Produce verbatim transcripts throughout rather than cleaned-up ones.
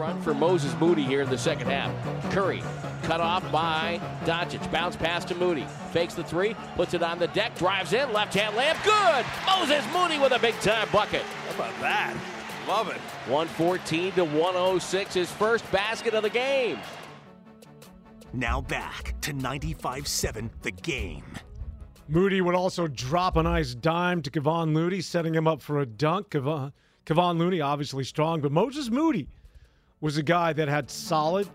run for Moses Moody here in the second half. Curry cut off by Doncic. Bounce pass to Moody. Fakes the three, puts it on the deck, drives in, left-hand layup, good! Moses Moody with a big-time bucket. How about that? Love it. one fourteen to one oh six, his first basket of the game. Now back to ninety-five seven, the game. Moody would also drop a nice dime to Kevon Looney, setting him up for a dunk. Kevon, Kevon Looney, obviously strong, but Moses Moody was a guy that had solid,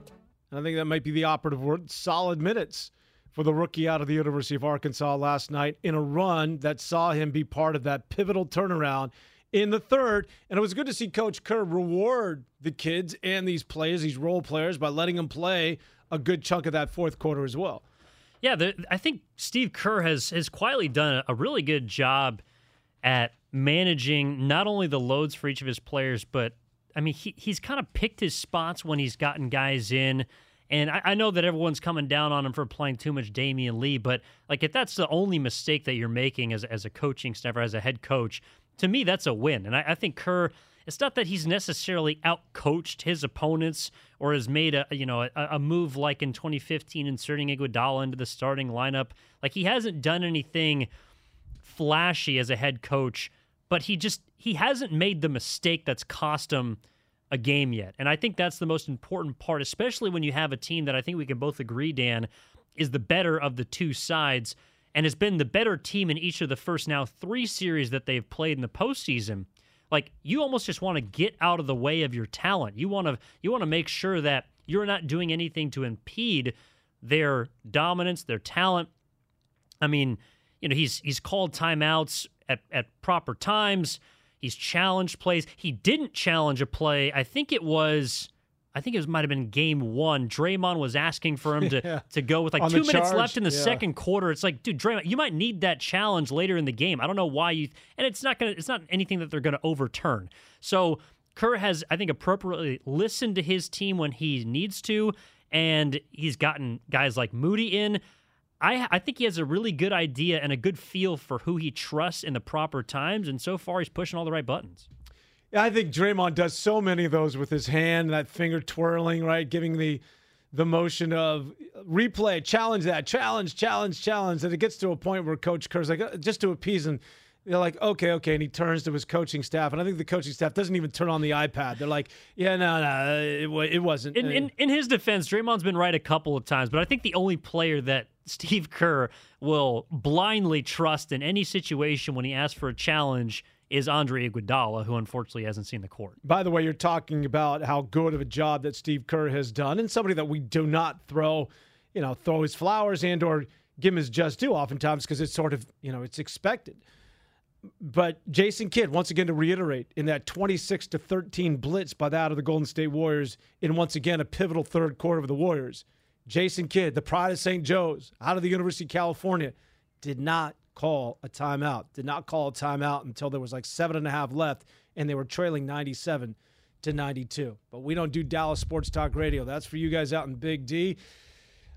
and I think that might be the operative word, solid minutes for the rookie out of the University of Arkansas last night in a run that saw him be part of that pivotal turnaround in the third. And it was good to see Coach Kerr reward the kids and these players, these role players, by letting them play a good chunk of that fourth quarter as well. Yeah, the, I think Steve Kerr has has quietly done a really good job at managing not only the loads for each of his players, but, I mean, he he's kind of picked his spots when he's gotten guys in. And I, I know that everyone's coming down on him for playing too much Damian Lee, but, like, if that's the only mistake that you're making as, as a coaching staff or as a head coach, to me, that's a win. And I, I think Kerr, it's not that he's necessarily out-coached his opponents or has made a you know a, a move like in twenty fifteen, inserting Iguodala into the starting lineup. Like, he hasn't done anything flashy as a head coach, but he just he hasn't made the mistake that's cost him a game yet. And I think that's the most important part, especially when you have a team that I think we can both agree, Dan, is the better of the two sides and has been the better team in each of the first now three series that they've played in the postseason. Like, you almost just want to get out of the way of your talent. You want to you want to make sure that you're not doing anything to impede their dominance, their talent. I mean, you know, he's he's called timeouts at, at proper times. He's challenged plays. He didn't challenge a play. I think it was I think it was, might have been game one. Draymond was asking for him to, yeah. to go with, like, on two minutes charge. left in the yeah. second quarter. It's like, dude, Draymond, you might need that challenge later in the game. I don't know why you – and it's not gonna, it's not anything that they're going to overturn. So Kerr has, I think, appropriately listened to his team when he needs to, and he's gotten guys like Moody in. I, I think he has a really good idea and a good feel for who he trusts in the proper times, and so far he's pushing all the right buttons. I think Draymond does so many of those with his hand, that finger twirling, right? Giving the the motion of replay, challenge that, challenge, challenge, challenge. And it gets to a point where Coach Kerr's like, just to appease him, they're like, okay, okay. And he turns to his coaching staff. And I think the coaching staff doesn't even turn on the iPad. They're like, yeah, no, no, it, it wasn't. In, in, in his defense, Draymond's been right a couple of times, but I think the only player that Steve Kerr will blindly trust in any situation when he asks for a challenge is Andre Iguodala, who unfortunately hasn't seen the court. By the way, you're talking about how good of a job that Steve Kerr has done, and somebody that we do not throw, you know, throw his flowers and or give him his just due oftentimes because it's sort of, you know, it's expected. But Jason Kidd, once again, to reiterate, in that twenty-six to thirteen blitz by that of the Golden State Warriors in, once again, a pivotal third quarter of the Warriors, Jason Kidd, the pride of Saint Joe's, out of the University of California, did not call a timeout, did not call a timeout until there was like seven and a half left, and they were trailing ninety-seven to ninety-two. But we don't do Dallas Sports Talk Radio. That's for you guys out in Big D.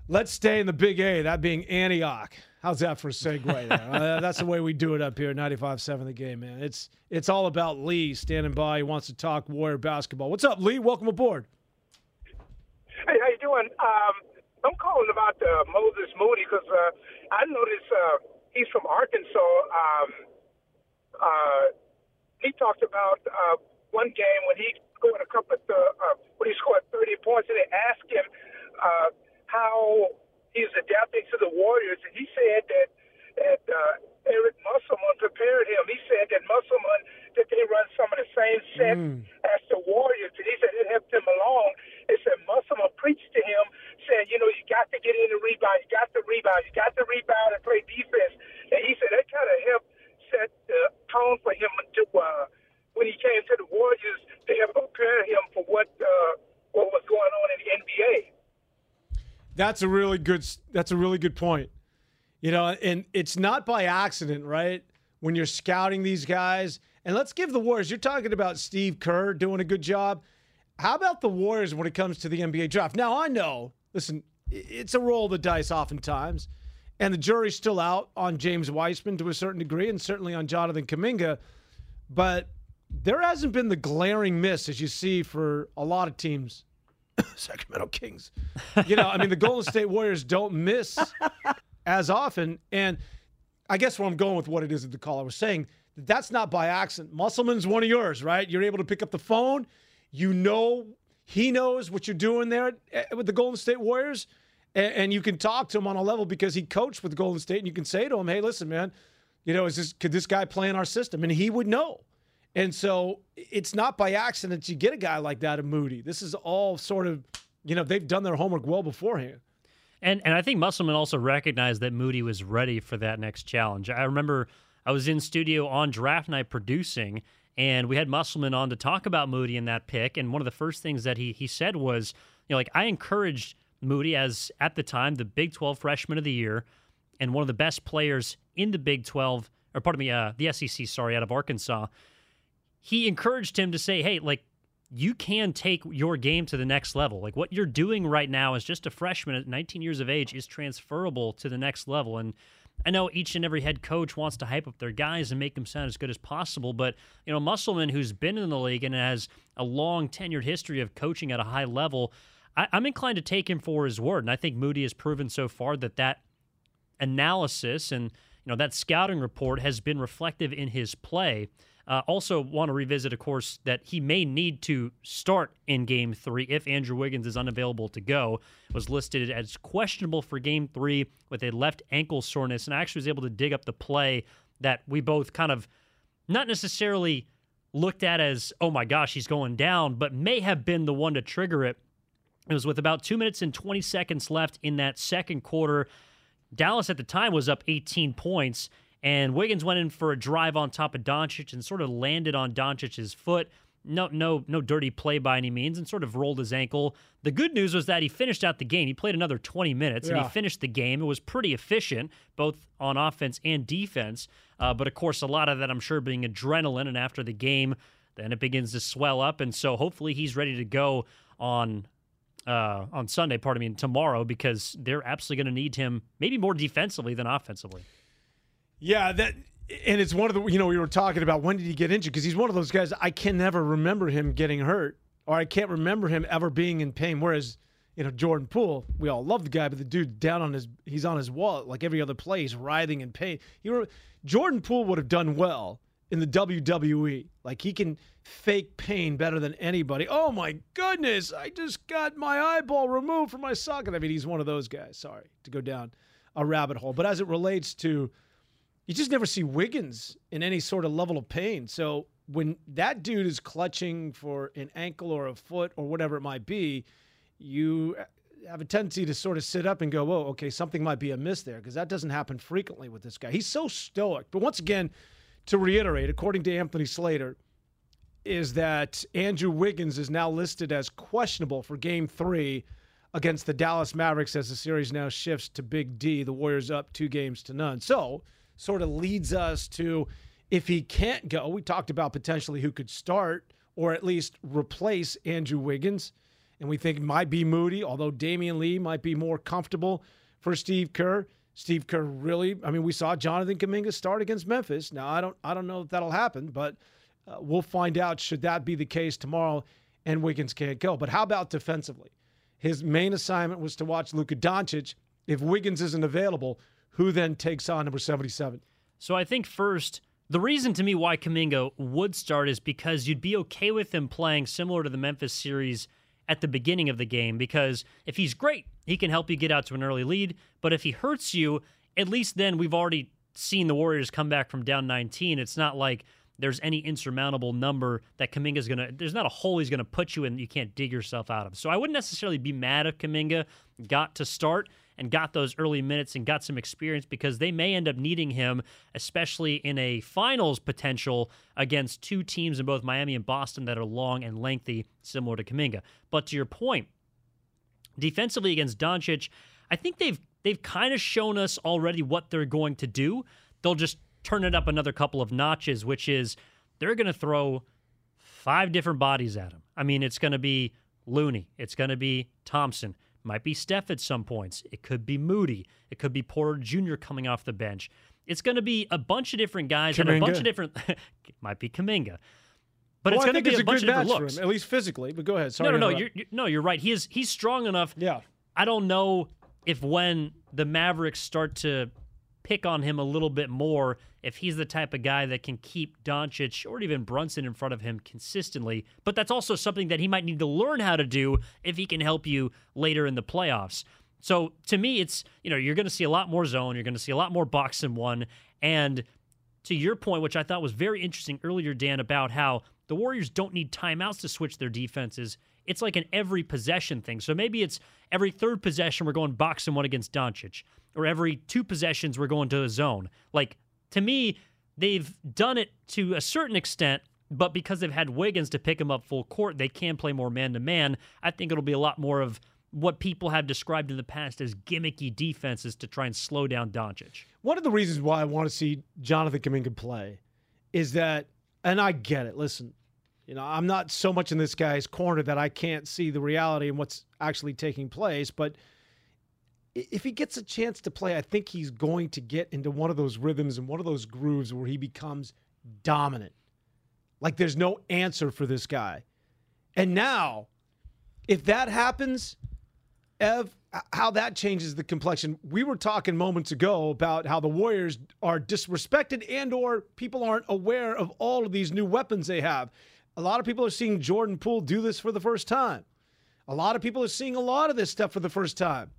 Let's stay in the Big A, that being Antioch. How's that for a segue there? uh, that's the way we do it up here, ninety-five seven The Game, man. It's, it's all about Lee standing by. He wants to talk Warrior basketball. What's up, Lee? Welcome aboard. Hey, how you doing? Um, I'm calling about uh, Moses Moody because uh, I noticed uh, – he's from Arkansas. Um, uh, he talked about uh, one game when he scored a couple of th- uh, when he scored thirty points, and they asked him uh, how he's adapting to the Warriors, and he said that that uh, Eric Musselman prepared him. He said that Musselman that they run some of the same sets mm. as the Warriors, and he said it helped him along. He said Musselman preached to him, saying, you know, you got to get in and rebound, you got to rebound, you got to rebound and play defense. And he said that kind of helped set the tone for him to, uh, when he came to the Warriors, to help prepare him for what uh, what was going on in the N B A. That's a really good. That's a really good point. You know, and it's not by accident, right? When you're scouting these guys, and let's give the Warriors. You're talking about Steve Kerr doing a good job. How about the Warriors when it comes to the N B A draft? Now, I know, listen, it's a roll of the dice oftentimes, and the jury's still out on James Wiseman to a certain degree and certainly on Jonathan Kuminga, but there hasn't been the glaring miss as you see for a lot of teams. Sacramento Kings. You know, I mean, the Golden State Warriors don't miss as often. And I guess where I'm going with what it is that the caller was saying, that that's not by accident. Musselman's one of yours, right? You're able to pick up the phone. You know, he knows what you're doing there with the Golden State Warriors. And, and you can talk to him on a level because he coached with Golden State. And you can say to him, hey, listen, man, you know, is this, could this guy play in our system? And he would know. And so it's not by accident you get a guy like that in Moody. This is all sort of, you know, they've done their homework well beforehand. And and I think Musselman also recognized that Moody was ready for that next challenge. I remember I was in studio on draft night producing, and we had Musselman on to talk about Moody and that pick. And one of the first things that he he said was, you know, like, I encouraged Moody as, at the time, the Big twelve Freshman of the Year and one of the best players in the Big twelve, or pardon me, uh, the S E C, sorry, out of Arkansas. He encouraged him to say, hey, like, you can take your game to the next level. Like, what you're doing right now as just a freshman at nineteen years of age is transferable to the next level. And I know each and every head coach wants to hype up their guys and make them sound as good as possible. But, you know, Musselman, who's been in the league and has a long tenured history of coaching at a high level, I, I'm inclined to take him for his word. And I think Moody has proven so far that that analysis and, you know, that scouting report has been reflective in his play. Uh, also want to revisit, of course, that he may need to start in Game three if Andrew Wiggins is unavailable to go. Was listed as questionable for Game three with a left ankle soreness, and I actually was able to dig up the play that we both kind of not necessarily looked at as, oh my gosh, he's going down, but may have been the one to trigger it. It was with about two minutes and twenty seconds left in that second quarter. Dallas at the time was up eighteen points, and Wiggins went in for a drive on top of Doncic and sort of landed on Doncic's foot. No, no, no dirty play by any means, and sort of rolled his ankle. The good news was that he finished out the game. He played another twenty minutes, yeah. and he finished the game. It was pretty efficient, both on offense and defense. Uh, but, of course, a lot of that, I'm sure, being adrenaline. And after the game, then it begins to swell up. And so hopefully he's ready to go on uh, on Sunday, pardon me, tomorrow, because they're absolutely going to need him maybe more defensively than offensively. Yeah, that, and it's one of the, you know, we were talking about when did he get injured, because he's one of those guys, I can never remember him getting hurt, or I can't remember him ever being in pain, whereas, you know, Jordan Poole, we all love the guy, but the dude down on his, he's on his wallet, like every other play, he's writhing in pain. You know, Jordan Poole would have done well in the W W E. Like, he can fake pain better than anybody. Oh, my goodness, I just got my eyeball removed from my socket. I mean, he's one of those guys, sorry, to go down a rabbit hole. But as it relates to, you just never see Wiggins in any sort of level of pain. So when that dude is clutching for an ankle or a foot or whatever it might be, you have a tendency to sort of sit up and go, whoa, okay, something might be amiss there, because that doesn't happen frequently with this guy. He's so stoic. But once again, to reiterate, according to Anthony Slater, is that Andrew Wiggins is now listed as questionable for Game three against the Dallas Mavericks as the series now shifts to Big D. The Warriors up two games to none. So sort of leads us to, if he can't go, we talked about potentially who could start or at least replace Andrew Wiggins, and we think it might be Moody, although Damian Lee might be more comfortable for Steve Kerr. Steve Kerr really, I mean, we saw Jonathan Kuminga start against Memphis. Now, I don't I don't know if that'll happen, but uh, we'll find out should that be the case tomorrow and Wiggins can't go. But how about defensively? His main assignment was to watch Luka Doncic. If Wiggins isn't available, who then takes on number seventy-seven? So I think first, the reason to me why Kuminga would start is because you'd be okay with him playing similar to the Memphis series at the beginning of the game, because if he's great, he can help you get out to an early lead. But if he hurts you, at least then we've already seen the Warriors come back from down nineteen. It's not like there's any insurmountable number that Kuminga's going to – there's not a hole he's going to put you in that you can't dig yourself out of. So I wouldn't necessarily be mad if Kuminga got to start and got those early minutes and got some experience, because they may end up needing him, especially in a finals potential against two teams in both Miami and Boston that are long and lengthy, similar to Kuminga. But to your point, defensively against Doncic, I think they've they've kind of shown us already what they're going to do. They'll just turn it up another couple of notches, which is they're going to throw five different bodies at him. I mean, it's going to be Looney. It's going to be Thompson. Might be Steph at some points. It could be Moody. It could be Porter Junior coming off the bench. It's going to be a bunch of different guys Kuminga. and a bunch of different... It might be Kuminga. But well, it's going to be a, a bunch of different looks, at least physically. But go ahead. Sorry. No, no, no. You're, you're, no, you're right. He is. He's strong enough. Yeah. I don't know if when the Mavericks start to pick on him a little bit more, if he's the type of guy that can keep Doncic or even Brunson in front of him consistently. But that's also something that he might need to learn how to do if he can help you later in the playoffs. So to me, it's, you know, you're going to see a lot more zone. You're going to see a lot more box in one. And to your point, which I thought was very interesting earlier, Dan, about how the Warriors don't need timeouts to switch their defenses. It's like an every possession thing. So maybe it's every third possession we're going box and one against Doncic, or every two possessions we're going to a zone. Like, to me, they've done it to a certain extent, but because they've had Wiggins to pick him up full court, they can play more man-to-man. I think it'll be a lot more of what people have described in the past as gimmicky defenses to try and slow down Doncic. One of the reasons why I want to see Jonathan Kuminga play is that, and I get it, listen, you know, I'm not so much in this guy's corner that I can't see the reality and what's actually taking place, but if he gets a chance to play, I think he's going to get into one of those rhythms and one of those grooves where he becomes dominant. Like, there's no answer for this guy. And now, if that happens, Ev, how that changes the complexion. We were talking moments ago about how the Warriors are disrespected and or people aren't aware of all of these new weapons they have. A lot of people are seeing Jordan Poole do this for the first time. A lot of people are seeing a lot of this stuff for the first time.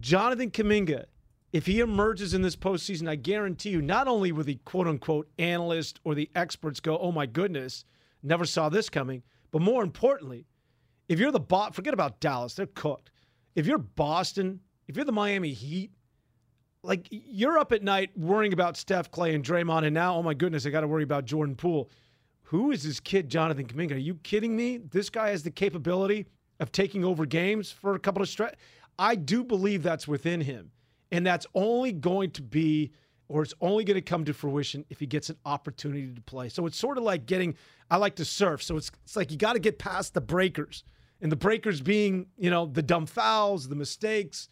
Jonathan Kuminga, if he emerges in this postseason, I guarantee you, not only will the quote-unquote analyst or the experts go, oh my goodness, never saw this coming, but more importantly, if you're the boss, forget about Dallas, they're cooked. If you're Boston, if you're the Miami Heat, like, you're up at night worrying about Steph, Clay, and Draymond, and now, oh my goodness, I got to worry about Jordan Poole. Who is this kid, Jonathan Kuminga? Are you kidding me? This guy has the capability of taking over games for a couple of stretch. I do believe that's within him, and that's only going to be, or it's only going to come to fruition if he gets an opportunity to play. So it's sort of like getting, I like to surf, so it's, it's like you got to get past the breakers. And the breakers being, you know, the dumb fouls, the mistakes,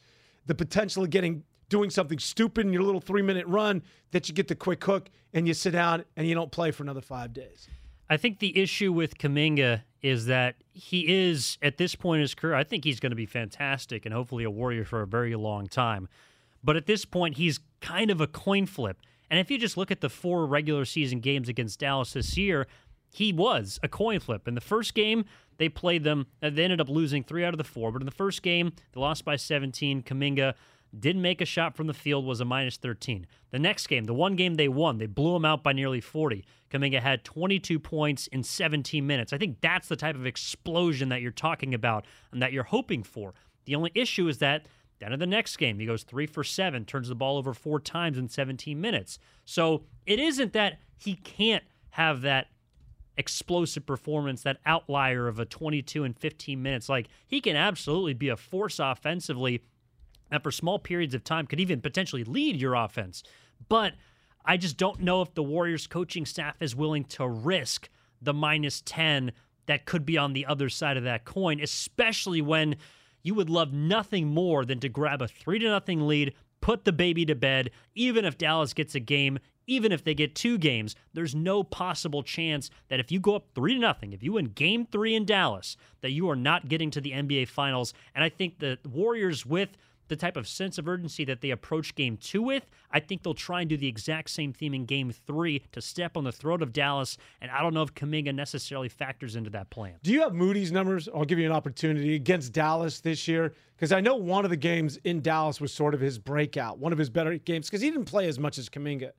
the potential of getting doing something stupid in your little three-minute run that you get the quick hook and you sit down and you don't play for another five days. I think the issue with Kuminga is that he is, at this point in his career, I think he's going to be fantastic and hopefully a Warrior for a very long time. But at this point, he's kind of a coin flip. And if you just look at the four regular season games against Dallas this year, he was a coin flip. In the first game, they played them. They ended up losing three out of the four. But in the first game, they lost by seventeen. Kuminga didn't make a shot from the field, was a minus thirteen. The next game, the one game they won, they blew him out by nearly forty. Kuminga had twenty-two points in seventeen minutes. I think that's the type of explosion that you're talking about and that you're hoping for. The only issue is that then in the next game, he goes three for seven, turns the ball over four times in seventeen minutes. So it isn't that he can't have that explosive performance, that outlier of a twenty-two and fifteen minutes. Like, he can absolutely be a force offensively and for small periods of time could even potentially lead your offense. But I just don't know if the Warriors coaching staff is willing to risk the minus ten that could be on the other side of that coin, especially when you would love nothing more than to grab a three to nothing lead, put the baby to bed, even if Dallas gets a game. Even if they get two games, there's no possible chance that if you go up three to nothing, if you win game three in Dallas, that you are not getting to the N B A Finals. And I think the Warriors, with the type of sense of urgency that they approach game two with, I think they'll try and do the exact same theme in game three to step on the throat of Dallas. And I don't know if Kuminga necessarily factors into that plan. Do you have Moody's numbers? I'll give you an opportunity against Dallas this year, because I know one of the games in Dallas was sort of his breakout, one of his better games, because he didn't play as much as Kuminga.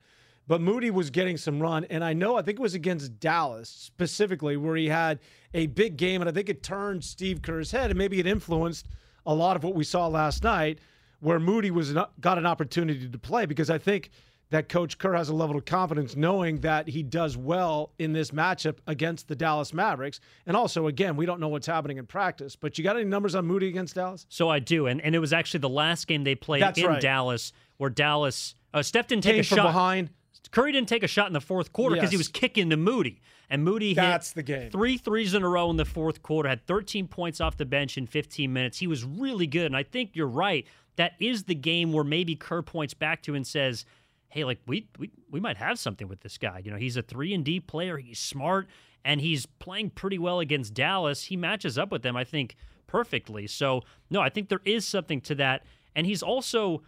But Moody was getting some run, and I know, I think it was against Dallas specifically where he had a big game, and I think it turned Steve Kerr's head, and maybe it influenced a lot of what we saw last night where Moody was not, got an opportunity to play, because I think that Coach Kerr has a level of confidence knowing that he does well in this matchup against the Dallas Mavericks. And also, again, we don't know what's happening in practice, but you got any numbers on Moody against Dallas? So I do, and, and it was actually the last game they played That's in right. Dallas where Dallas uh, stepped in, take Came a from shot. behind. Curry didn't take a shot in the fourth quarter because yes. he was kicking to Moody. And Moody That's hit the game. three threes in a row in the fourth quarter, had thirteen points off the bench in fifteen minutes. He was really good. And I think you're right. That is the game where maybe Kerr points back to and says, hey, like we we we might have something with this guy. You know, he's a three and D player. He's smart, and he's playing pretty well against Dallas. He matches up with them, I think, perfectly. So no, I think there is something to that. And he's also,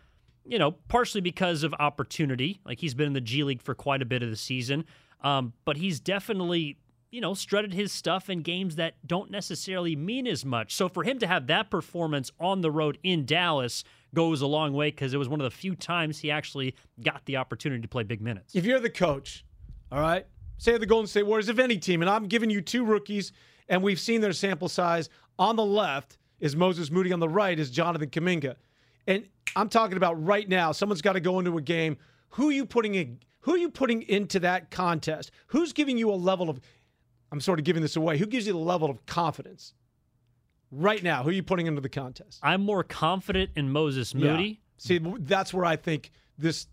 you know, partially because of opportunity. Like he's been in the G League for quite a bit of the season, um, but he's definitely, you know, strutted his stuff in games that don't necessarily mean as much. So for him to have that performance on the road in Dallas goes a long way, because it was one of the few times he actually got the opportunity to play big minutes. If you're the coach, all right, say the Golden State Warriors, if any team, and I'm giving you two rookies, and we've seen their sample size. On the left is Moses Moody. On the right is Jonathan Kuminga. And I'm talking about right now, someone's got to go into a game. Who are you putting in? Who are you putting into that contest? Who's giving you a level of... I'm sort of giving this away. Who gives you the level of confidence right now? Who are you putting into the contest? I'm more confident in Moses Moody. Yeah. See, that's where I think this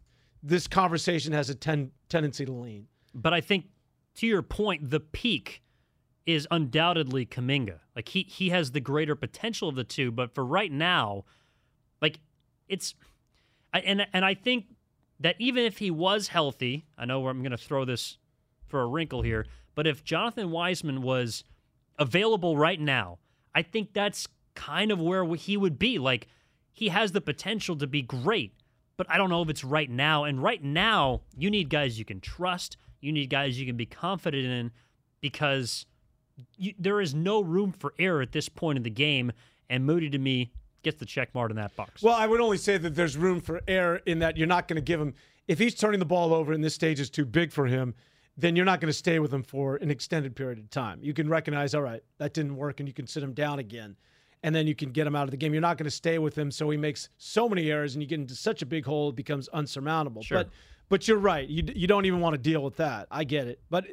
this conversation has a ten, tendency to lean. But I think, to your point, the peak is undoubtedly Kuminga. Like he he has the greater potential of the two. But for right now, like it's, and and I think that even if he was healthy, I know I'm going to throw this for a wrinkle here. But if Jonathan Wiseman was available right now, I think that's kind of where he would be. Like, he has the potential to be great, but I don't know if it's right now. And right now, you need guys you can trust. You need guys you can be confident in, because you, there is no room for error at this point in the game. And Moody, to me, gets the check mark in that box. Well, I would only say that there's room for error in that you're not going to give him – if he's turning the ball over and this stage is too big for him – then you're not going to stay with him for an extended period of time. You can recognize, all right, that didn't work, and you can sit him down again, and then you can get him out of the game. You're not going to stay with him, so he makes so many errors, and you get into such a big hole, it becomes unsurmountable. Sure. But but you're right. You, you don't even want to deal with that. I get it. But,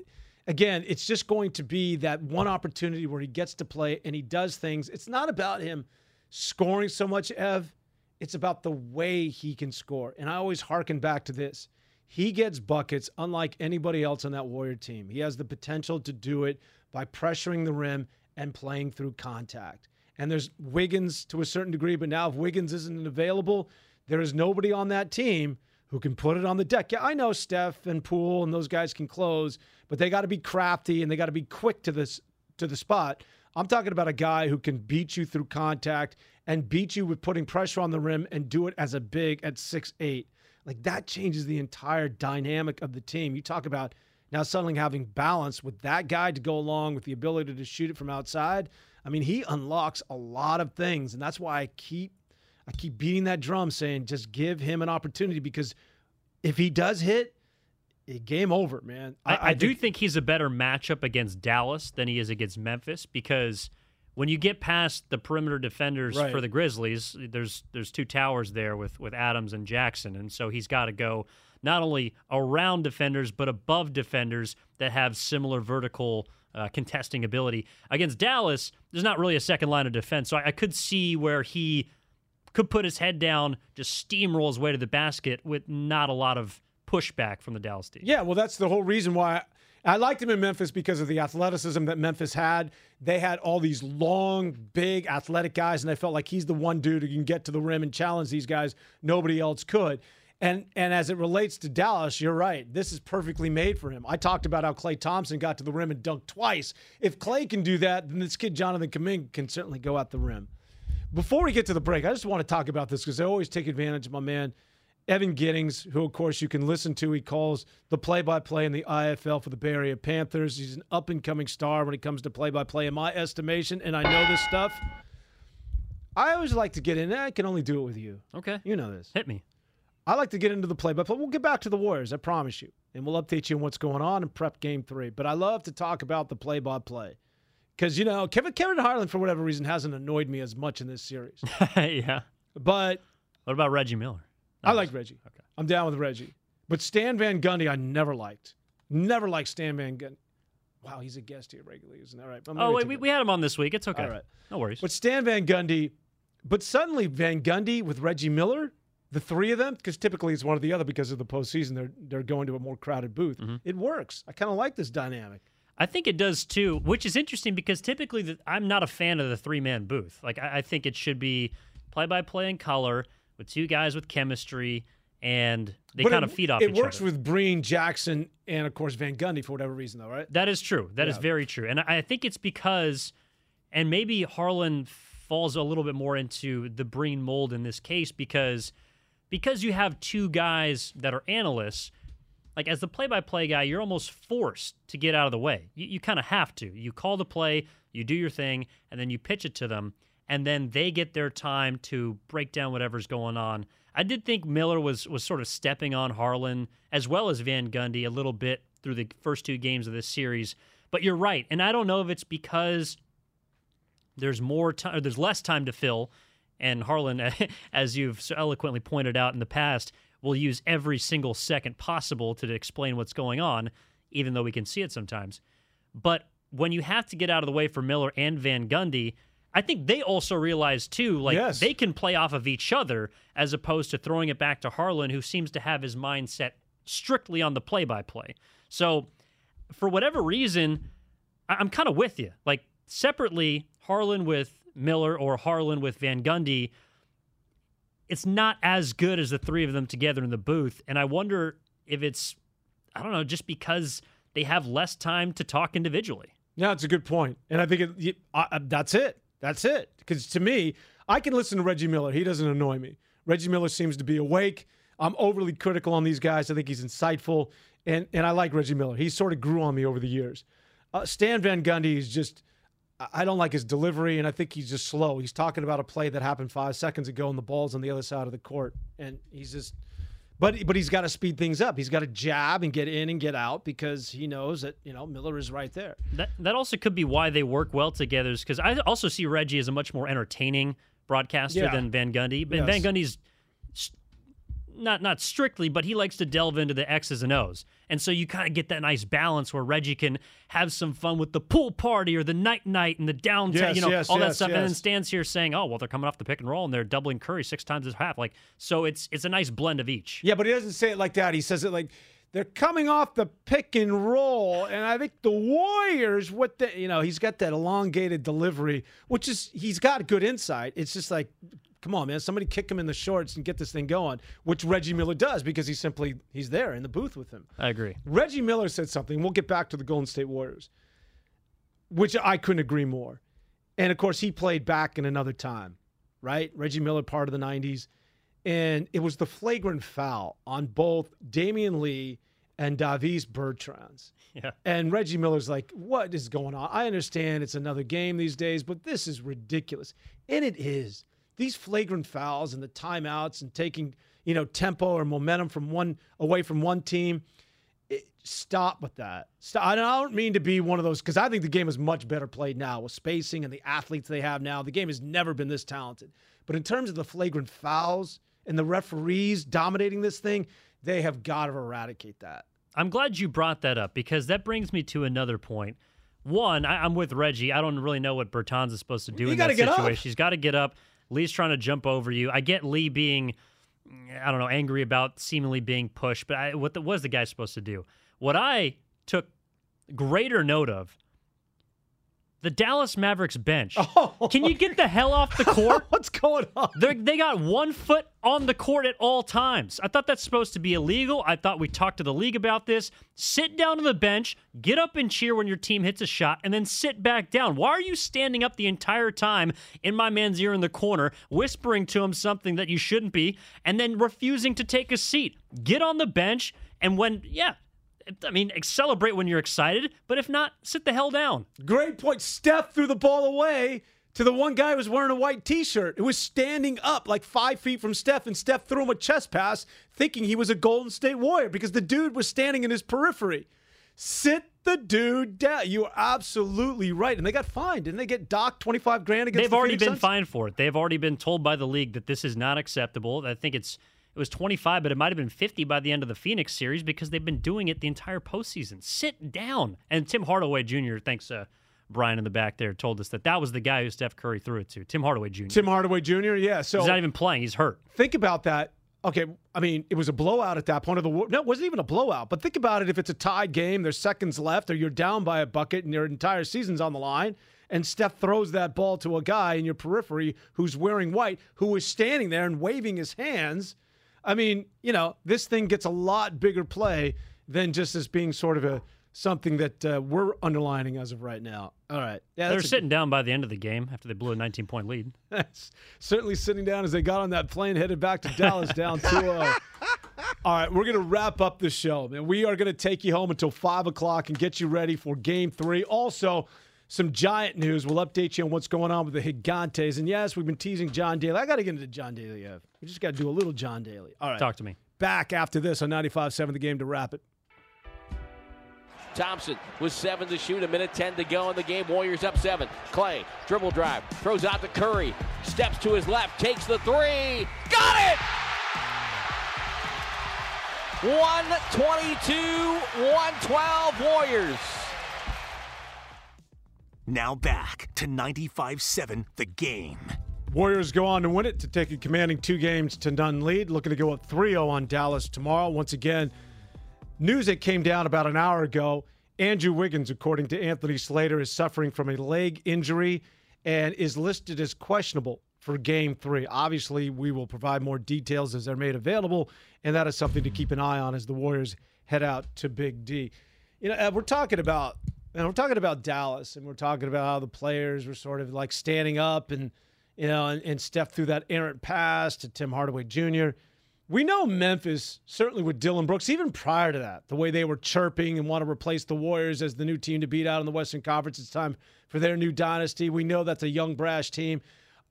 again, it's just going to be that one opportunity where he gets to play and he does things. It's not about him scoring so much, Ev. It's about the way he can score. And I always hearken back to this. He gets buckets unlike anybody else on that Warrior team. He has the potential to do it by pressuring the rim and playing through contact. And there's Wiggins to a certain degree, but now if Wiggins isn't available, there is nobody on that team who can put it on the deck. Yeah, I know Steph and Poole and those guys can close, but they got to be crafty and they got to be quick to this to the spot. I'm talking about a guy who can beat you through contact and beat you with putting pressure on the rim and do it as a big at six eight. Like, that changes the entire dynamic of the team. You talk about now suddenly having balance with that guy to go along with the ability to shoot it from outside. I mean, he unlocks a lot of things, and that's why I keep I keep beating that drum saying just give him an opportunity, because if he does hit, it game over, man. I, I, I think, do think he's a better matchup against Dallas than he is against Memphis, because when you get past the perimeter defenders right. for the Grizzlies, there's there's two towers there with, with Adams and Jackson, and so he's got to go not only around defenders but above defenders that have similar vertical uh, contesting ability. Against Dallas, there's not really a second line of defense, so I, I could see where he could put his head down, just steamroll his way to the basket with not a lot of pushback from the Dallas team. Yeah, well, that's the whole reason why I- I liked him in Memphis because of the athleticism that Memphis had. They had all these long, big, athletic guys, and I felt like he's the one dude who can get to the rim and challenge these guys. Nobody else could. And and as it relates to Dallas, you're right. This is perfectly made for him. I talked about how Klay Thompson got to the rim and dunked twice. If Klay can do that, then this kid Jonathan Kuminga can certainly go at the rim. Before we get to the break, I just want to talk about this because I always take advantage of my man, Evan Giddings, who, of course, you can listen to. He calls the play-by-play in the I F L for the Bay Area Panthers. He's an up-and-coming star when it comes to play-by-play, in my estimation, and I know this stuff. I always like to get in. I can only do it with you. Okay. You know this. Hit me. I like to get into the play-by-play. We'll get back to the Warriors, I promise you, and we'll update you on what's going on and prep game three. But I love to talk about the play-by-play because, you know, Kevin, Kevin Harlan, for whatever reason, hasn't annoyed me as much in this series. Yeah. But what about Reggie Miller? I like Reggie. Okay. I'm down with Reggie. But Stan Van Gundy, I never liked. Never liked Stan Van Gundy. Wow, he's a guest here regularly, isn't that right? Oh, wait, we, we had him on this week. It's okay. All right. No worries. But Stan Van Gundy, but suddenly Van Gundy with Reggie Miller, the three of them, because typically it's one or the other because of the postseason. They're, they're going to a more crowded booth. Mm-hmm. It works. I kind of like this dynamic. I think it does too, which is interesting because typically the, I'm not a fan of the three-man booth. Like I, I think it should be play-by-play in color, with two guys with chemistry, and they but kind it, of feed off each other. It works with Breen, Jackson, and, of course, Van Gundy for whatever reason, though, right? That is true. That yeah. is very true. And I think it's because, and maybe Harlan falls a little bit more into the Breen mold in this case because because you have two guys that are analysts, like as the play-by-play guy, you're almost forced to get out of the way. You, you kind of have to. You call the play, you do your thing, and then you pitch it to them, and then they get their time to break down whatever's going on. I did think Miller was was sort of stepping on Harlan as well as Van Gundy a little bit through the first two games of this series. But you're right, and I don't know if it's because there's more time, there's less time to fill, and Harlan, as you've so eloquently pointed out in the past, will use every single second possible to explain what's going on, even though we can see it sometimes. But when you have to get out of the way for Miller and Van Gundy, I think they also realize, too, like yes. they can play off of each other as opposed to throwing it back to Harlan, who seems to have his mind set strictly on the play-by-play. So for whatever reason, I- I'm kind of with you. Like, separately, Harlan with Miller or Harlan with Van Gundy, it's not as good as the three of them together in the booth. And I wonder if it's, I don't know, just because they have less time to talk individually. No, it's a good point. And I think it, I, that's it. That's it. Because to me, I can listen to Reggie Miller. He doesn't annoy me. Reggie Miller seems to be awake. I'm overly critical on these guys. I think he's insightful, and and I like Reggie Miller. He sort of grew on me over the years. Uh, Stan Van Gundy is just, I don't like his delivery, and I think he's just slow. He's talking about a play that happened five seconds ago, and the ball's on the other side of the court. And he's just, but but he's got to speed things up. He's got to jab and get in and get out because he knows that, you know, Miller is right there. That that also could be why they work well together, is because I also see Reggie as a much more entertaining broadcaster yeah. than Van Gundy. But yes. Van Gundy's not not strictly, but he likes to delve into the X's and O's. And so you kind of get that nice balance where Reggie can have some fun with the pool party or the night-night and the downtown, yes, you know, yes, all yes, that stuff. Yes. And then Stan's here saying, oh, well, they're coming off the pick and roll and they're doubling Curry six times as half. Like, so it's it's a nice blend of each. Yeah, but he doesn't say it like that. He says it like, they're coming off the pick and roll, and I think the Warriors, what the, you know, he's got that elongated delivery, which is, he's got good insight. It's just like, come on, man, somebody kick him in the shorts and get this thing going, which Reggie Miller does because he's simply, he's there in the booth with him. I agree. Reggie Miller said something. We'll get back to the Golden State Warriors, which I couldn't agree more. And, of course, he played back in another time, right? Reggie Miller, part of the nineties. And it was the flagrant foul on both Damian Lee and Davis Bertans. Yeah. And Reggie Miller's like, what is going on? I understand it's another game these days, but this is ridiculous. And it is. These flagrant fouls and the timeouts and taking, you know, tempo or momentum from one away from one team, it, stop with that. Stop. I don't mean to be one of those, because I think the game is much better played now with spacing and the athletes they have now. The game has never been this talented. But in terms of the flagrant fouls and the referees dominating this thing, they have got to eradicate that. I'm glad you brought that up, because that brings me to another point. One, I, I'm with Reggie. I don't really know what Bertans is supposed to do you in that situation. Up. She's got to get up. Lee's trying to jump over you. I get Lee being, I don't know, angry about seemingly being pushed, but I, what the, was the guy supposed to do? What I took greater note of, the Dallas Mavericks bench. Oh. Can you get the hell off the court? What's going on? They're, they got one foot on the court at all times. I thought that's supposed to be illegal. I thought we talked to the league about this. Sit down on the bench, get up and cheer when your team hits a shot, and then sit back down. Why are you standing up the entire time in my man's ear in the corner, whispering to him something that you shouldn't be, and then refusing to take a seat? Get on the bench, and when, yeah, I mean, celebrate when you're excited, but if not, sit the hell down. Great point. Steph threw the ball away to the one guy who was wearing a white T-shirt. It was standing up like five feet from Steph, and Steph threw him a chest pass thinking he was a Golden State Warrior because the dude was standing in his periphery. Sit the dude down. You are absolutely right. And they got fined. Didn't they get docked twenty-five grand against They've the already Phoenix been Suns? Fined for it. They've already been told by the league that this is not acceptable. I think it's It was twenty-five, but it might have been fifty by the end of the Phoenix series because they've been doing it the entire postseason. Sit down. And Tim Hardaway Junior, thanks uh, Brian in the back there, told us that that was the guy who Steph Curry threw it to. Tim Hardaway Junior Tim Hardaway Junior, yeah. So he's not even playing. He's hurt. Think about that. Okay, I mean, it was a blowout at that point. Of the No, it wasn't even a blowout. But think about it. If it's a tied game, there's seconds left, or you're down by a bucket and your entire season's on the line, and Steph throws that ball to a guy in your periphery who's wearing white, who is standing there and waving his hands. I mean, you know, this thing gets a lot bigger play than just as being sort of a something that uh, we're underlining as of right now. All right. Yeah, they were sitting down by the end of the game after they blew a nineteen-point lead. That's certainly sitting down as they got on that plane headed back to Dallas down two oh. All right, we're going to wrap up the show, man. We are going to take you home until five o'clock and get you ready for Game three. Also, some Giant news. We'll update you on what's going on with the Gigantes. And, yes, we've been teasing John Daly. I got to get into John Daly. Ev. We just got to do a little John Daly. All right. Talk to me. Back after this on ninety-five seven The Game to wrap it. Thompson with seven to shoot, a minute ten to go in the game. Warriors up seven. Clay, dribble drive, throws out to Curry, steps to his left, takes the three. Got it! one twenty-two, one twelve Warriors. Now back to ninety-five seven The Game. Warriors go on to win it to take a commanding two games to none lead, looking to go up three oh on Dallas tomorrow. Once again, news that came down about an hour ago, Andrew Wiggins, according to Anthony Slater, is suffering from a leg injury and is listed as questionable for Game three. Obviously, we will provide more details as they're made available, and that is something to keep an eye on as the Warriors head out to Big D. You know, we're talking about and we're talking about Dallas, and we're talking about how the players were sort of like standing up and, you know, and, and stepped through that errant pass to Tim Hardaway Junior We know Memphis, certainly with Dillon Brooks, even prior to that, the way they were chirping and want to replace the Warriors as the new team to beat out in the Western Conference. It's time for their new dynasty. We know that's a young, brash team.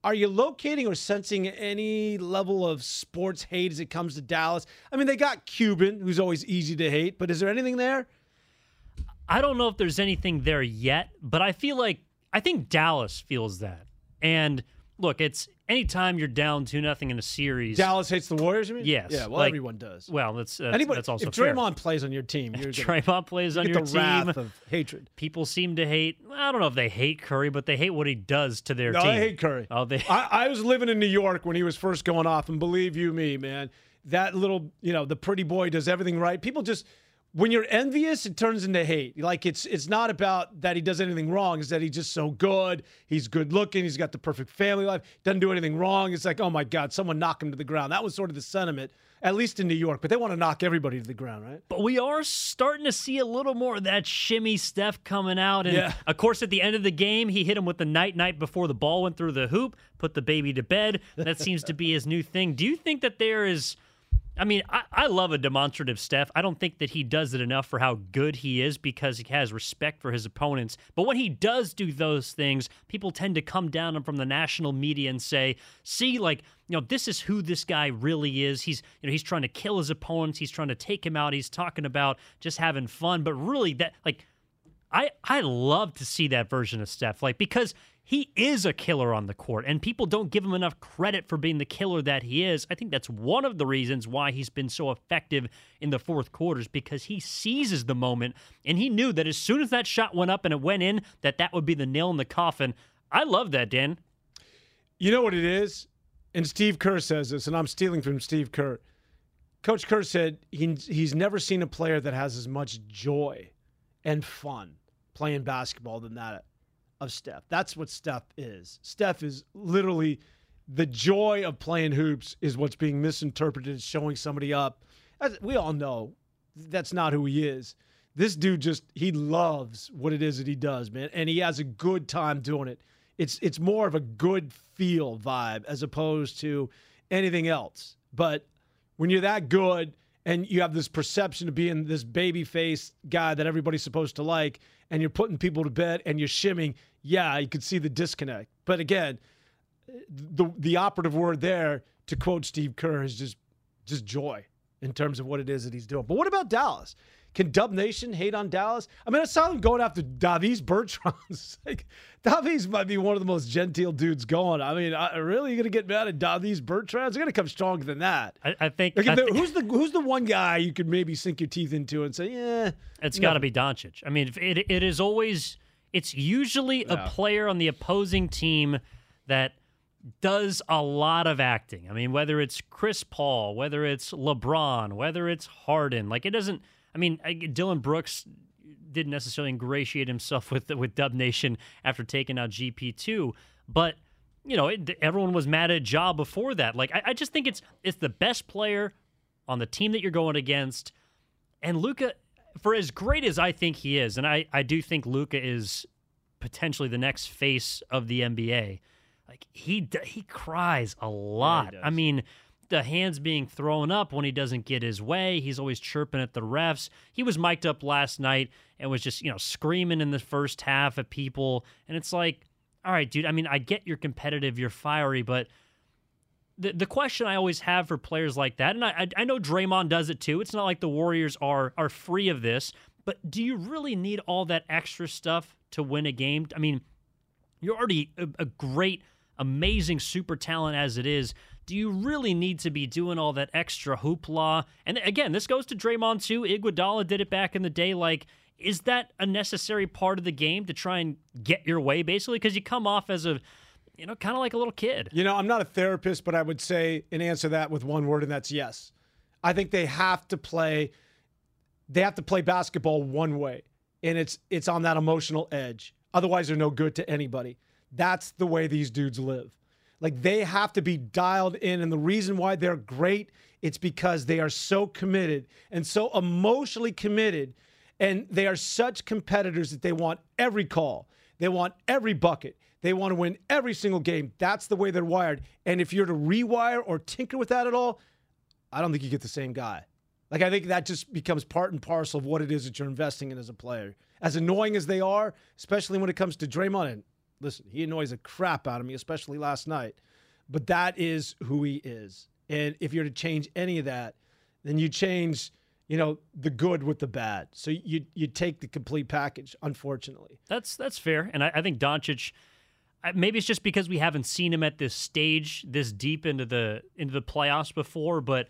Are you locating or sensing any level of sports hate as it comes to Dallas? I mean, they got Cuban, who's always easy to hate, but is there anything there? I don't know if there's anything there yet, but I feel like I think Dallas feels that. And look, it's anytime you're down two nothing in a series. Dallas hates the Warriors, you mean? Yes. Yeah, well, like, everyone does. Well, that's, that's, Anybody, that's also fair. If Draymond fair. plays on your team, you're Draymond gonna, plays you on your the team. Wrath of hatred. People seem to hate, I don't know if they hate Curry, but they hate what he does to their no, team. No, I hate Curry. Oh, they. I, I was living in New York when he was first going off, and believe you me, man, that little, you know, the pretty boy does everything right. People just, when you're envious, it turns into hate. Like, it's it's not about that he does anything wrong. It's that he's just so good. He's good looking. He's got the perfect family life. Doesn't do anything wrong. It's like, oh, my God, someone knock him to the ground. That was sort of the sentiment, at least in New York. But they want to knock everybody to the ground, right? But we are starting to see a little more of that shimmy stuff coming out. And, yeah. of course, at the end of the game, he hit him with the night-night before the ball went through the hoop, put the baby to bed. That seems to be his new thing. Do you think that there is... I mean, I, I love a demonstrative Steph. I don't think that he does it enough for how good he is because he has respect for his opponents. But when he does do those things, people tend to come down from the national media and say, see, like, you know, this is who this guy really is. He's, you know, he's trying to kill his opponents. He's trying to take him out. He's talking about just having fun. But really, that, like, I, I love to see that version of Steph, like, because he is a killer on the court, and people don't give him enough credit for being the killer that he is. I think that's one of the reasons why he's been so effective in the fourth quarters, because he seizes the moment, and he knew that as soon as that shot went up and it went in, that that would be the nail in the coffin. I love that, Dan. You know what it is? And Steve Kerr says this, and I'm stealing from Steve Kerr. Coach Kerr said he, he's never seen a player that has as much joy and fun playing basketball than that of Steph. That's what Steph is. Steph is literally the joy of playing hoops is what's being misinterpreted, showing somebody up. As we all know, that's not who he is. This dude just, he loves what it is that he does, man, and he has a good time doing it. It's it's more of a good feel vibe as opposed to anything else. But when you're that good and you have this perception of being this baby-faced guy that everybody's supposed to like, and you're putting people to bed and you're shimmying, yeah, you could see the disconnect. But again, the the operative word there, to quote Steve Kerr, is just just joy in terms of what it is that he's doing. But what about Dallas? Can Dub Nation hate on Dallas? I mean, I saw him going after Davis Bertans. Like, Davis might be one of the most genteel dudes going. I mean, I, really, you're going to get mad at Davis Bertans? They're going to come stronger than that. I, I think. Like, I the, th- who's the who's the one guy you could maybe sink your teeth into and say, yeah. It's no. got to be Doncic. I mean, it it is always, it's usually no. a player on the opposing team that does a lot of acting. I mean, whether it's Chris Paul, whether it's LeBron, whether it's Harden, like it doesn't, I mean, Dillon Brooks didn't necessarily ingratiate himself with with Dub Nation after taking out G P two, but you know, it, everyone was mad at Ja before that. Like, I, I just think it's it's the best player on the team that you're going against. And Luka, for as great as I think he is, and I, I do think Luka is potentially the next face of the N B A, like he he cries a lot. Yeah, I mean, the hands being thrown up when he doesn't get his way. He's always chirping at the refs. He was mic'd up last night and was just, you know, screaming in the first half at people. And it's like, all right, dude, I mean, I get you're competitive, you're fiery, but the the question I always have for players like that, and I I know Draymond does it too. It's not like the Warriors are are free of this, but do you really need all that extra stuff to win a game? I mean, you're already a, a great, amazing super talent as it is. Do you really need to be doing all that extra hoopla? And again, this goes to Draymond too. Iguodala did it back in the day. Like, is that a necessary part of the game to try and get your way, basically? Because you come off as a, you know, kind of like a little kid. You know, I'm not a therapist, but I would say and answer that with one word, and that's yes. I think they have to play. They have to play basketball one way, and it's it's on that emotional edge. Otherwise, they're no good to anybody. That's the way these dudes live. Like, they have to be dialed in, and the reason why they're great, it's because they are so committed and so emotionally committed, and they are such competitors that they want every call. They want every bucket. They want to win every single game. That's the way they're wired, and if you're to rewire or tinker with that at all, I don't think you get the same guy. Like, I think that just becomes part and parcel of what it is that you're investing in as a player. As annoying as they are, especially when it comes to Draymond, and listen, he annoys the crap out of me, especially last night. But that is who he is. And if you're to change any of that, then you change, you know, the good with the bad. So you you take the complete package, unfortunately. That's that's fair. And I, I think Doncic, maybe it's just because we haven't seen him at this stage, this deep into the into the playoffs before, but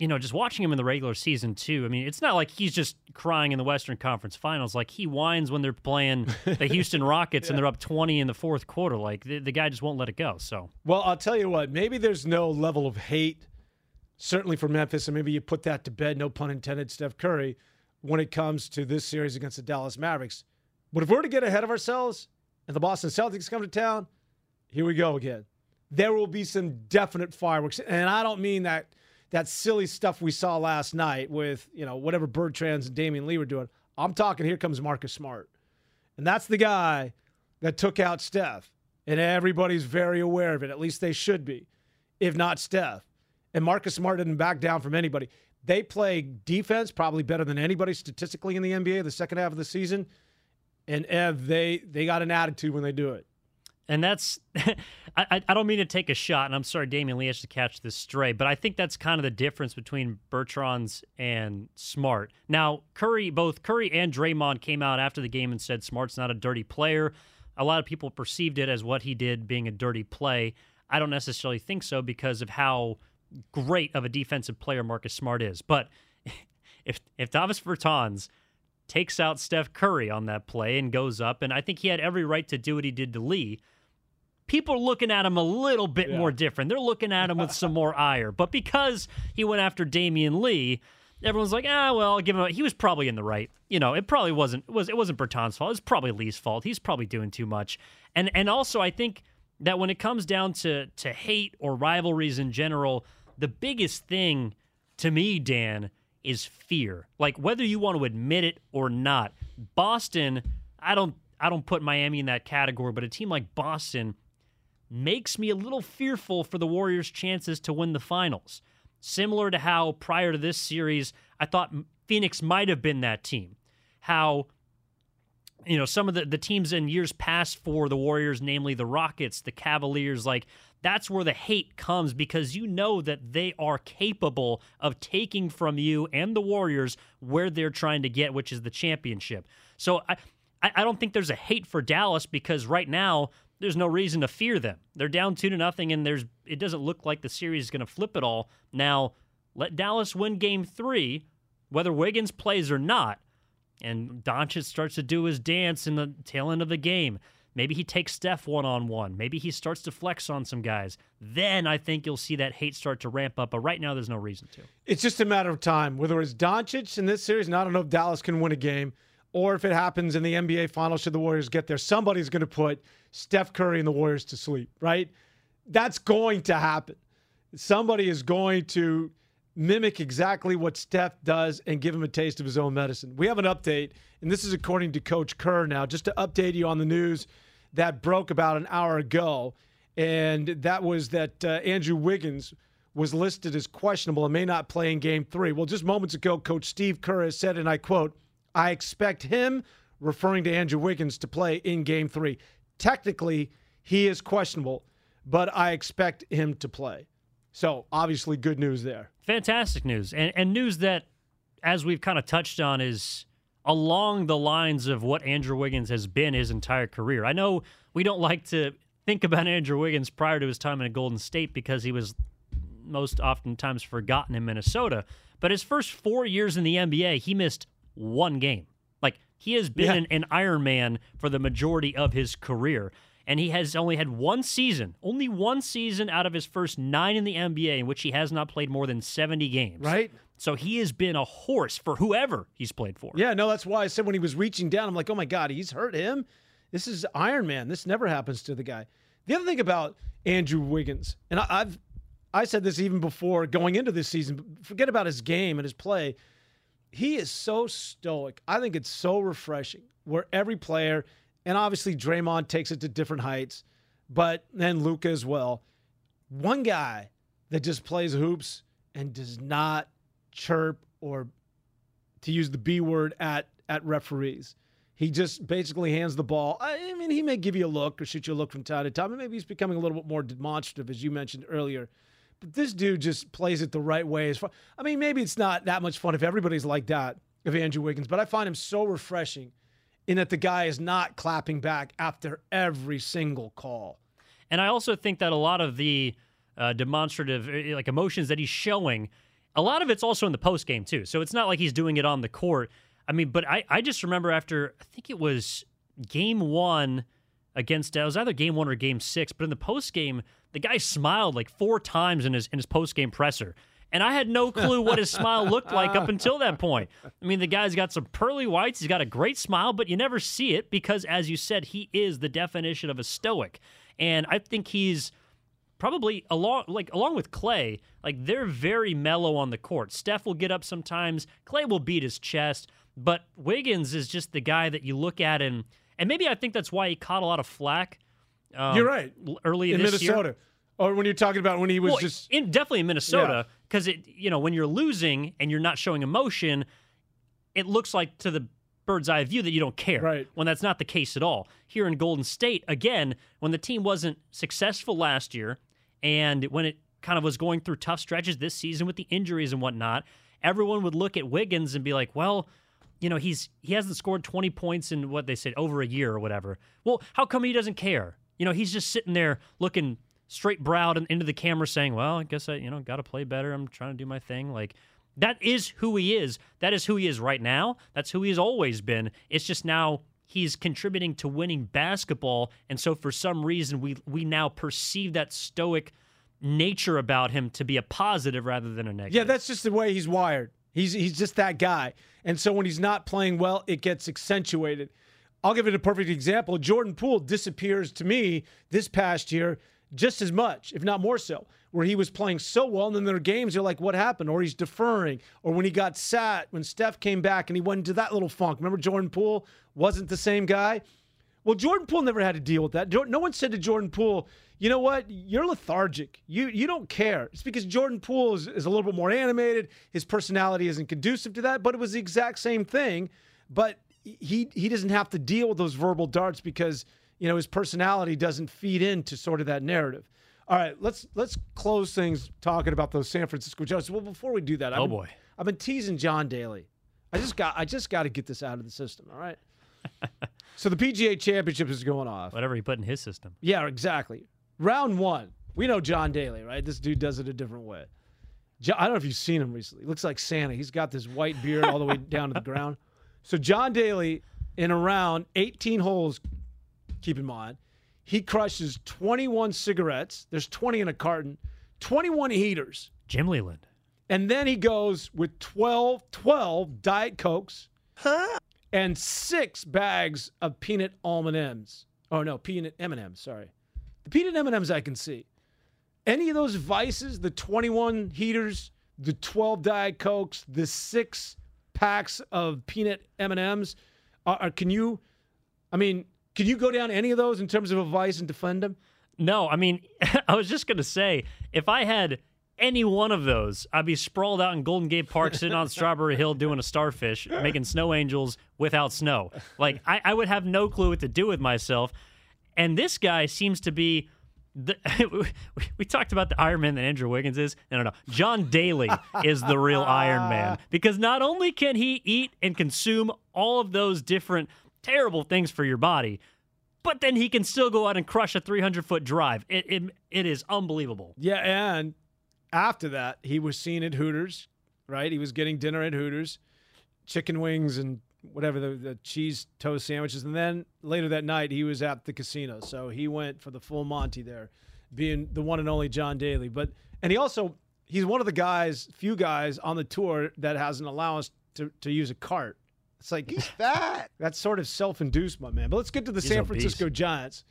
you know, just watching him in the regular season, too, I mean, it's not like he's just crying in the Western Conference Finals. Like, he whines when they're playing the Houston Rockets yeah. and they're up twenty in the fourth quarter. Like, the, the guy just won't let it go, so. Well, I'll tell you what. Maybe there's no level of hate, certainly for Memphis, and maybe you put that to bed, no pun intended, Steph Curry, when it comes to this series against the Dallas Mavericks. But if we're to get ahead of ourselves and the Boston Celtics come to town, here we go again. There will be some definite fireworks, and I don't mean that – that silly stuff we saw last night with, you know, whatever Bertans and Damian Lee were doing. I'm talking, here comes Marcus Smart. And that's the guy that took out Steph. And everybody's very aware of it. At least they should be, if not Steph. And Marcus Smart didn't back down from anybody. They play defense probably better than anybody statistically in the N B A the second half of the season. And Ev, they, they got an attitude when they do it. And that's, I, I don't mean to take a shot, and I'm sorry Damian Lee has to catch this stray, but I think that's kind of the difference between Bertans and Smart. Now, Curry, both Curry and Draymond came out after the game and said Smart's not a dirty player. A lot of people perceived it as what he did being a dirty play. I don't necessarily think so because of how great of a defensive player Marcus Smart is. But if if Davis Bertans takes out Steph Curry on that play and goes up, and I think he had every right to do what he did to Lee, people are looking at him a little bit yeah. more different. They're looking at him with some more ire. But because he went after Damian Lee, everyone's like, ah, well, I'll give him a... He was probably in the right. You know, it probably wasn't... It, was, it wasn't Bertans' fault. It was probably Lee's fault. He's probably doing too much. And and also, I think that when it comes down to, to hate or rivalries in general, the biggest thing to me, Dan, is fear. Like, whether you want to admit it or not, Boston... I don't. I don't put Miami in that category, but a team like Boston makes me a little fearful for the Warriors' chances to win the finals. Similar to how prior to this series, I thought Phoenix might have been that team. How, you know, some of the, the teams in years past for the Warriors, namely the Rockets, the Cavaliers, like, that's where the hate comes because you know that they are capable of taking from you and the Warriors where they're trying to get, which is the championship. So I, I don't think there's a hate for Dallas because right now, there's no reason to fear them. They're down two to nothing, and there's it doesn't look like the series is going to flip at all. Now, let Dallas win game three, whether Wiggins plays or not, and Doncic starts to do his dance in the tail end of the game. Maybe he takes Steph one-on-one. Maybe he starts to flex on some guys. Then I think you'll see that hate start to ramp up, but right now there's no reason to. It's just a matter of time. Whether it's Doncic in this series, and I don't know if Dallas can win a game, or if it happens in the N B A Finals, should the Warriors get there, somebody's going to put Steph Curry and the Warriors to sleep, right? That's going to happen. Somebody is going to mimic exactly what Steph does and give him a taste of his own medicine. We have an update, and this is according to Coach Kerr now, just to update you on the news that broke about an hour ago, and that was that uh, Andrew Wiggins was listed as questionable and may not play in Game three. Well, just moments ago, Coach Steve Kerr has said, and I quote, "I expect him," referring to Andrew Wiggins, "to play in Game three. Technically, he is questionable, but I expect him to play." So, obviously, good news there. Fantastic news. And, and news that, as we've kind of touched on, is along the lines of what Andrew Wiggins has been his entire career. I know we don't like to think about Andrew Wiggins prior to his time in Golden State because he was most oftentimes forgotten in Minnesota. But his first four years in the N B A, he missed one game. Like, he has been yeah. an, an Iron Man for the majority of his career. And he has only had one season, only one season out of his first nine in the N B A in which he has not played more than seventy games. Right. So he has been a horse for whoever he's played for. Yeah, no, that's why I said when he was reaching down, I'm like, oh, my God, he's hurt him. This is Iron Man. This never happens to the guy. The other thing about Andrew Wiggins, and I, I've I said this even before going into this season, forget about his game and his play. He is so stoic. I think it's so refreshing where every player – and obviously, Draymond takes it to different heights, but then Luka as well. One guy that just plays hoops and does not chirp or, to use the B word, at at referees. He just basically hands the ball. I mean, he may give you a look or shoot you a look from time to time, and maybe he's becoming a little bit more demonstrative, as you mentioned earlier. But this dude just plays it the right way. As far, I mean, maybe it's not that much fun if everybody's like that, of Andrew Wiggins, but I find him so refreshing in that the guy is not clapping back after every single call. And I also think that a lot of the uh, demonstrative like emotions that he's showing, a lot of it's also in the post game too. So it's not like he's doing it on the court. I mean, but I, I just remember after, I think it was game one against, it was either game one or game six, but in the post game, the guy smiled like four times in his in his post game presser. And I had no clue what his smile looked like up until that point. I mean, the guy's got some pearly whites. He's got a great smile, but you never see it because, as you said, he is the definition of a stoic. And I think he's probably, along like along with Clay, like they're very mellow on the court. Steph will get up sometimes. Clay will beat his chest. But Wiggins is just the guy that you look at, and, and maybe I think that's why he caught a lot of flack um, You're right. early in this Minnesota. Year. Or when you're talking about when he was well, just... In, definitely in Minnesota, because, yeah. you know, when you're losing and you're not showing emotion, it looks like to the bird's eye view that you don't care, right. when that's not the case at all. Here in Golden State, again, when the team wasn't successful last year and when it kind of was going through tough stretches this season with the injuries and whatnot, everyone would look at Wiggins and be like, well... You know, he's he hasn't scored twenty points in, what they said, over a year or whatever. Well, how come he doesn't care? You know, he's just sitting there looking straight-browed and into the camera saying, well, I guess I, you know, got to play better. I'm trying to do my thing. Like, that is who he is. That is who he is right now. That's who he's always been. It's just now he's contributing to winning basketball, and so for some reason we we now perceive that stoic nature about him to be a positive rather than a negative. Yeah, that's just the way he's wired. He's he's just that guy. And so when he's not playing well, it gets accentuated. I'll give it a perfect example. Jordan Poole disappears to me this past year just as much, if not more so, where he was playing so well. And then there are games you're like, what happened? Or he's deferring. Or when he got sat, when Steph came back and he went into that little funk. Remember Jordan Poole wasn't the same guy? Well, Jordan Poole never had to deal with that. No one said to Jordan Poole, you know what? You're lethargic. You you don't care. It's because Jordan Poole is, is a little bit more animated. His personality isn't conducive to that, but it was the exact same thing. But he he doesn't have to deal with those verbal darts because, you know, his personality doesn't feed into sort of that narrative. All right, let's let's close things talking about those San Francisco Giants. Well, before we do that, oh I've been, boy, I've been teasing John Daly. I just got I just got to get this out of the system. All right. So the P G A Championship is going off. Whatever he put in his system. Yeah, exactly. Round one. We know John Daly, right? This dude does it a different way. John, I don't know if you've seen him recently. He looks like Santa. He's got this white beard all the way down to the ground. So John Daly, in a round, eighteen holes, keep in mind, he crushes twenty-one cigarettes. There's twenty in a carton. twenty-one heaters. Jim Leland. And then he goes with twelve, twelve Diet Cokes. Huh? And six bags of peanut almond M's. Oh, no, peanut M and M's, sorry. The peanut M and M's I can see. Any of those vices, the twenty-one heaters, the twelve Diet Cokes, the six packs of peanut M and M's. Uh, can you, I mean, can you go down any of those in terms of advice and defend them? No, I mean, I was just going to say, if I had any one of those, I'd be sprawled out in Golden Gate Park, sitting on Strawberry Hill doing a starfish, making snow angels without snow. Like, I, I would have no clue what to do with myself. And this guy seems to be... The, we, we talked about the Iron Man that Andrew Wiggins is. No, no, no. John Daly is the real Iron Man, because not only can he eat and consume all of those different terrible things for your body, but then he can still go out and crush a three hundred foot drive. It it, it is unbelievable. Yeah, and after that, he was seen at Hooters, right? He was getting dinner at Hooters, chicken wings and whatever, the, the cheese toast sandwiches. And then later that night, he was at the casino. So he went for the full Monty there, being the one and only John Daly. But, and he also, he's one of the guys, few guys on the tour that has an allowance to, to use a cart. It's like, he's fat. That's sort of self-induced, my man. But let's get to the he's San obese. Francisco Giants.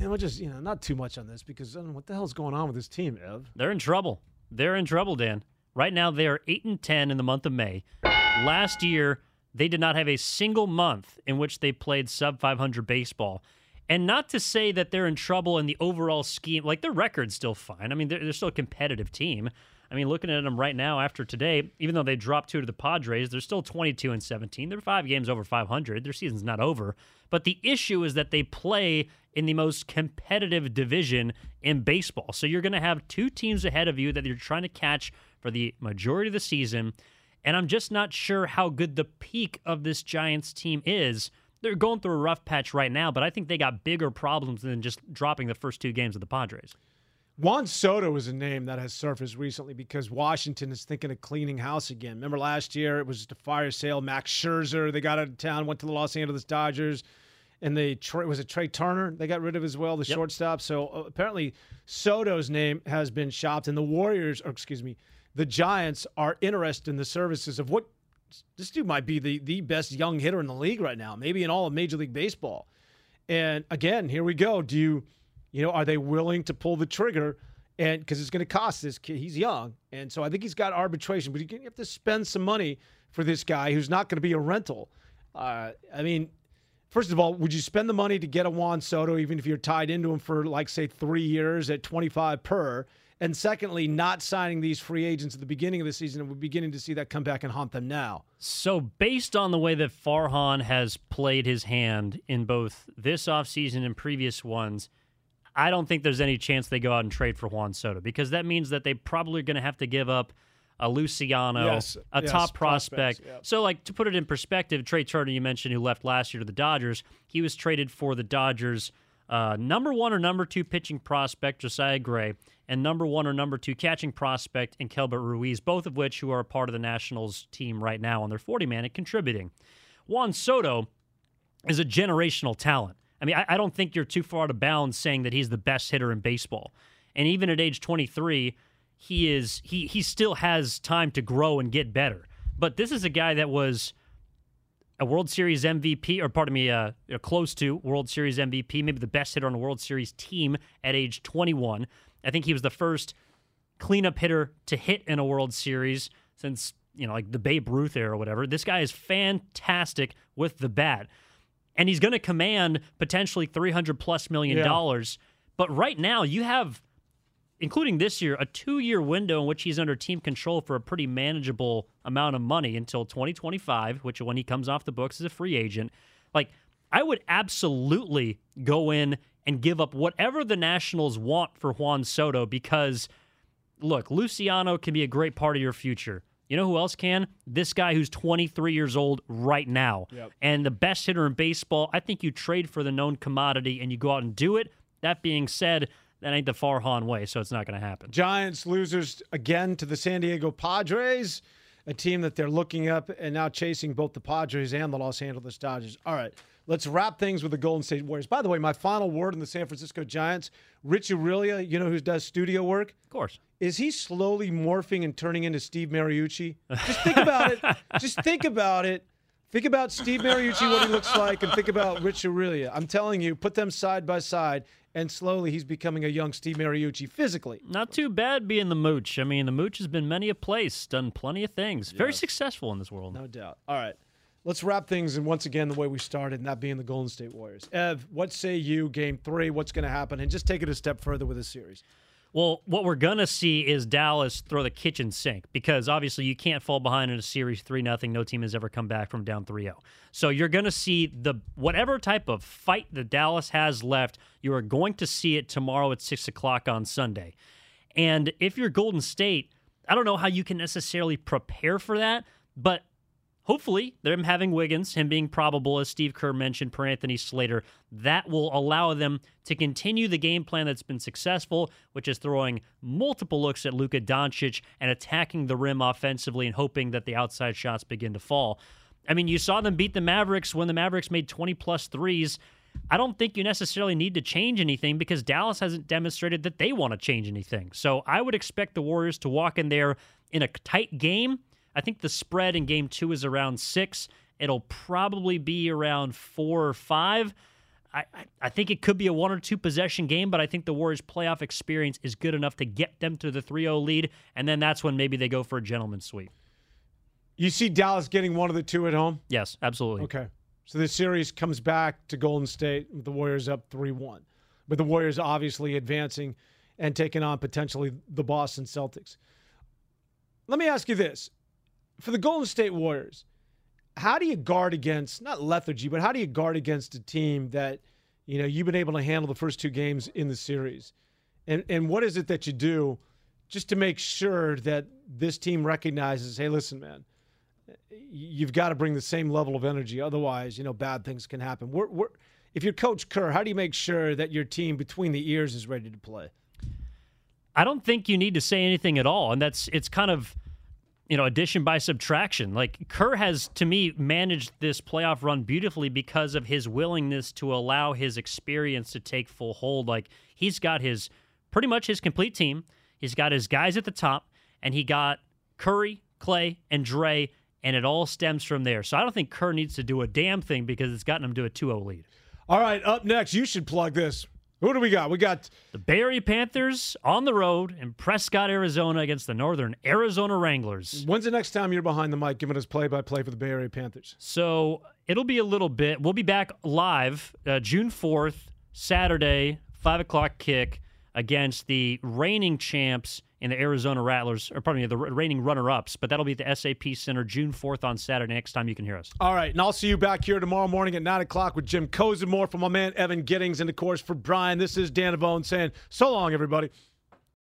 And we'll just, you know, not too much on this, because I don't know what the hell's going on with this team, Ev. They're in trouble. They're in trouble, Dan. Right now, they are eight and ten in the month of May. Last year, they did not have a single month in which they played sub five hundred baseball. And not to say that they're in trouble in the overall scheme. Like, their record's still fine. I mean, they're, they're still a competitive team. I mean, looking at them right now after today, even though they dropped two to the Padres, they're still twenty-two and seventeen. They're five games over five hundred. Their season's not over. But the issue is that they play in the most competitive division in baseball. So you're going to have two teams ahead of you that you're trying to catch for the majority of the season. And I'm just not sure how good the peak of this Giants team is. They're going through a rough patch right now, but I think they got bigger problems than just dropping the first two games of the Padres. Juan Soto is a name that has surfaced recently because Washington is thinking of cleaning house again. Remember last year, it was just a fire sale. Max Scherzer, they got out of town, went to the Los Angeles Dodgers, and they was it Trey Turner they got rid of as well, the yep. shortstop. So uh, apparently Soto's name has been shopped, and the Warriors, or excuse me, the Giants are interested in the services of what this dude might be the, the best young hitter in the league right now, maybe in all of Major League Baseball. And again, here we go. Do you, you know, are they willing to pull the trigger? And because it's going to cost this kid, he's young. And so I think he's got arbitration, but you have to spend some money for this guy who's not going to be a rental. Uh, I mean, first of all, would you spend the money to get a Juan Soto, even if you're tied into him for like, say, three years at twenty-five per? And secondly, not signing these free agents at the beginning of the season, and we're beginning to see that come back and haunt them now. So based on the way that Farhan has played his hand in both this offseason and previous ones, I don't think there's any chance they go out and trade for Juan Soto, because that means that they probably are going to have to give up a Luciano, yes, a yes, top prospect. Yep. So, like, to put it in perspective, Trey Turner, you mentioned, who left last year to the Dodgers, he was traded for the Dodgers' Uh, number one or number two pitching prospect, Josiah Gray, and number one or number two catching prospect in Kelbert Ruiz, both of which who are a part of the Nationals team right now on their forty-man and contributing. Juan Soto is a generational talent. I mean, I, I don't think you're too far out of bounds saying that he's the best hitter in baseball. And even at age twenty-three, he is he he still has time to grow and get better. But this is a guy that was a World Series M V P, or pardon me, uh, close to World Series M V P, maybe the best hitter on a World Series team at age twenty-one. I think he was the first cleanup hitter to hit in a World Series since, you know, like the Babe Ruth era or whatever. This guy is fantastic with the bat, and he's going to command potentially three hundred plus million dollars. Yeah. But right now, you have, including this year, a two-year window in which he's under team control for a pretty manageable amount of money until twenty twenty-five, which when he comes off the books as a free agent. Like, I would absolutely go in and give up whatever the Nationals want for Juan Soto, because, look, Luciano can be a great part of your future. You know who else can? This guy who's twenty-three years old right now. Yep. And the best hitter in baseball. I think you trade for the known commodity and you go out and do it. That being said, that ain't the Farhan way, so it's not going to happen. Giants losers again to the San Diego Padres, a team that they're looking up and now chasing both the Padres and the Los Angeles Dodgers. All right, let's wrap things with the Golden State Warriors. By the way, my final word on the San Francisco Giants, Rich Aurelia, you know who does studio work? Of course. Is he slowly morphing and turning into Steve Mariucci? Just think about it. Just think about it. Think about Steve Mariucci, what he looks like, and think about Rich Aurelia. I'm telling you, put them side by side, and slowly he's becoming a young Steve Mariucci physically. Not too bad being the Mooch. I mean, the Mooch has been many a place, done plenty of things. Yes. Very successful in this world. No doubt. All right. Let's wrap things, and once again, the way we started, and that being the Golden State Warriors. Ev, what say you, game three? What's going to happen? And just take it a step further with this series. Well, what we're going to see is Dallas throw the kitchen sink, because obviously you can't fall behind in a series three nothing. No team has ever come back from down three oh. So you're going to see the whatever type of fight that Dallas has left, you are going to see it tomorrow at six o'clock on Sunday. And if you're Golden State, I don't know how you can necessarily prepare for that, but hopefully, them having Wiggins, him being probable, as Steve Kerr mentioned, per Anthony Slater, that will allow them to continue the game plan that's been successful, which is throwing multiple looks at Luka Doncic and attacking the rim offensively and hoping that the outside shots begin to fall. I mean, you saw them beat the Mavericks when the Mavericks made twenty-plus threes. I don't think you necessarily need to change anything because Dallas hasn't demonstrated that they want to change anything. So I would expect the Warriors to walk in there in a tight game. I think the spread in game two is around six. It'll probably be around four or five. I, I think it could be a one or two possession game, but I think the Warriors' playoff experience is good enough to get them to the three oh lead, and then that's when maybe they go for a gentleman's sweep. You see Dallas getting one of the two at home? Yes, absolutely. Okay. So this series comes back to Golden State with the Warriors up three one, with the Warriors obviously advancing and taking on potentially the Boston Celtics. Let me ask you this. For the Golden State Warriors, how do you guard against, not lethargy, but how do you guard against a team that, you know, you've been able to handle the first two games in the series? And and what is it that you do just to make sure that this team recognizes, hey, listen, man, you've got to bring the same level of energy. Otherwise, you know, bad things can happen. We're, we're, if you're Coach Kerr, how do you make sure that your team between the ears is ready to play? I don't think you need to say anything at all. And that's, it's kind of, you know, addition by subtraction. Like, Kerr has, to me, managed this playoff run beautifully because of his willingness to allow his experience to take full hold. Like, he's got his, pretty much his complete team. He's got his guys at the top, and he got Curry, Clay, and Dre, and it all stems from there. So I don't think Kerr needs to do a damn thing because it's gotten him to a two oh lead. All right, up next, you should plug this. Who do we got? We got the Bay Area Panthers on the road in Prescott, Arizona against the Northern Arizona Wranglers. When's the next time you're behind the mic giving us play-by-play for the Bay Area Panthers? So it'll be a little bit. We'll be back live uh, June fourth, Saturday, five o'clock kick against the reigning champs in the Arizona Rattlers, or pardon me, the reigning runner-ups, but that'll be at the S A P Center June fourth on Saturday. Next time you can hear us. All right, and I'll see you back here tomorrow morning at nine o'clock with Jim Cosimore, for my man Evan Giddings, and, of course, for Brian. This is Dan Avone saying so long, everybody.